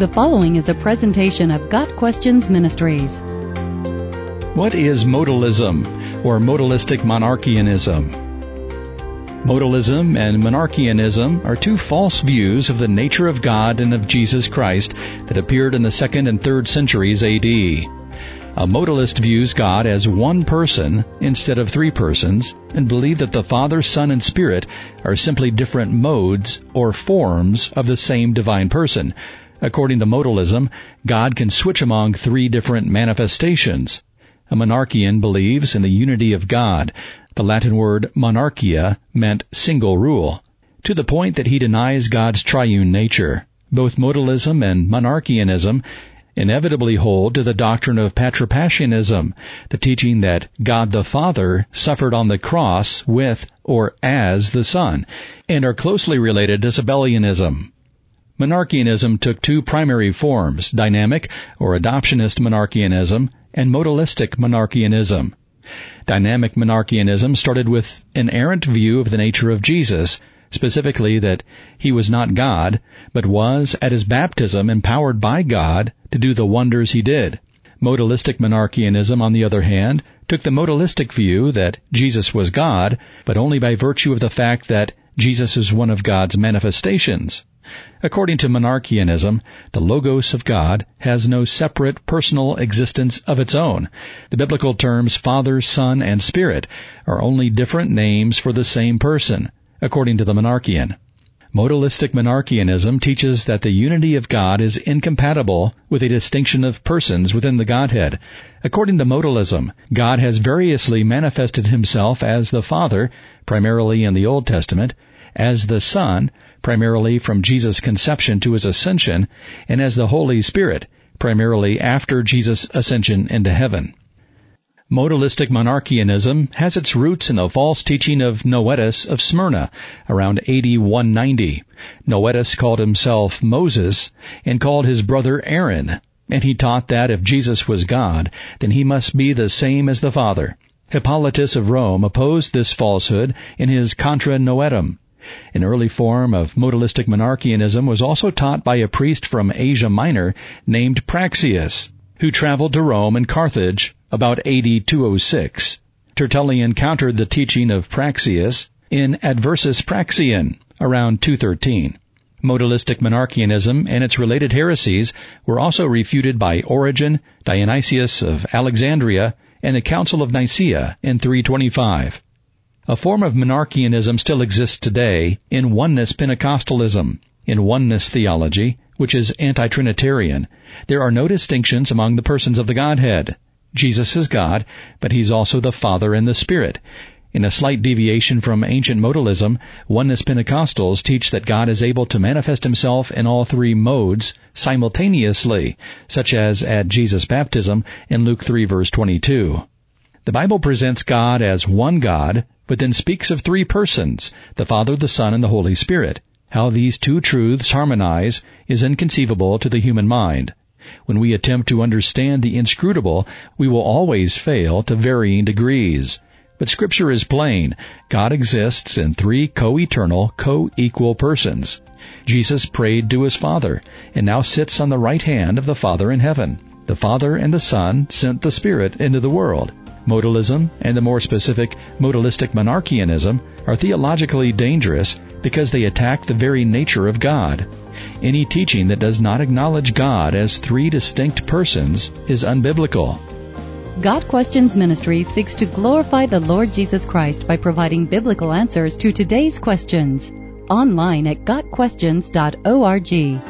The following is a presentation of Got Questions Ministries. What is modalism or modalistic monarchianism? Modalism and monarchianism are two false views of the nature of God and of Jesus Christ that appeared in the 2nd and 3rd centuries AD. A modalist views God as one person instead of three persons and believe that the Father, Son, and Spirit are simply different modes or forms of the same divine person. According to modalism, God can switch among three different manifestations. A monarchian believes in the unity of God. The Latin word monarchia meant single rule, to the point that he denies God's triune nature. Both modalism and monarchianism inevitably hold to the doctrine of patripassionism, the teaching that God the Father suffered on the cross with or as the Son, and are closely related to Sabellianism. Monarchianism took two primary forms, dynamic or adoptionist monarchianism and modalistic monarchianism. Dynamic monarchianism started with an errant view of the nature of Jesus, specifically that he was not God, but was at his baptism empowered by God to do the wonders he did. Modalistic monarchianism, on the other hand, took the modalistic view that Jesus was God, but only by virtue of the fact that Jesus is one of God's manifestations. According to monarchianism, the Logos of God has no separate personal existence of its own. The biblical terms Father, Son, and Spirit are only different names for the same person, according to the monarchian. Modalistic monarchianism teaches that the unity of God is incompatible with a distinction of persons within the Godhead. According to modalism, God has variously manifested himself as the Father, primarily in the Old Testament, as the Son, primarily from Jesus' conception to his ascension, and as the Holy Spirit, primarily after Jesus' ascension into heaven. Modalistic monarchianism has its roots in the false teaching of Noetus of Smyrna, around AD 190. Noetus called himself Moses and called his brother Aaron, and he taught that if Jesus was God, then he must be the same as the Father. Hippolytus of Rome opposed this falsehood in his Contra Noetum. An early form of modalistic monarchianism was also taught by a priest from Asia Minor named Praxeas, who traveled to Rome and Carthage about AD 206. Tertullian countered the teaching of Praxeas in Adversus Praxian, around 213. Modalistic monarchianism and its related heresies were also refuted by Origen, Dionysius of Alexandria, and the Council of Nicaea in 325. A form of monarchianism still exists today in Oneness Pentecostalism. In Oneness theology, which is anti-Trinitarian, there are no distinctions among the persons of the Godhead. Jesus is God, but he's also the Father and the Spirit. In a slight deviation from ancient modalism, Oneness Pentecostals teach that God is able to manifest himself in all three modes simultaneously, such as at Jesus' baptism in Luke 3 verse 22. The Bible presents God as one God, but then speaks of three persons, the Father, the Son, and the Holy Spirit. How these two truths harmonize is inconceivable to the human mind. When we attempt to understand the inscrutable, we will always fail to varying degrees. But Scripture is plain. God exists in three co-eternal, co-equal persons. Jesus prayed to his Father, and now sits on the right hand of the Father in heaven. The Father and the Son sent the Spirit into the world. Modalism, and the more specific, modalistic monarchianism, are theologically dangerous because they attack the very nature of God. Any teaching that does not acknowledge God as three distinct persons is unbiblical. God Questions Ministry seeks to glorify the Lord Jesus Christ by providing biblical answers to today's questions. Online at gotquestions.org.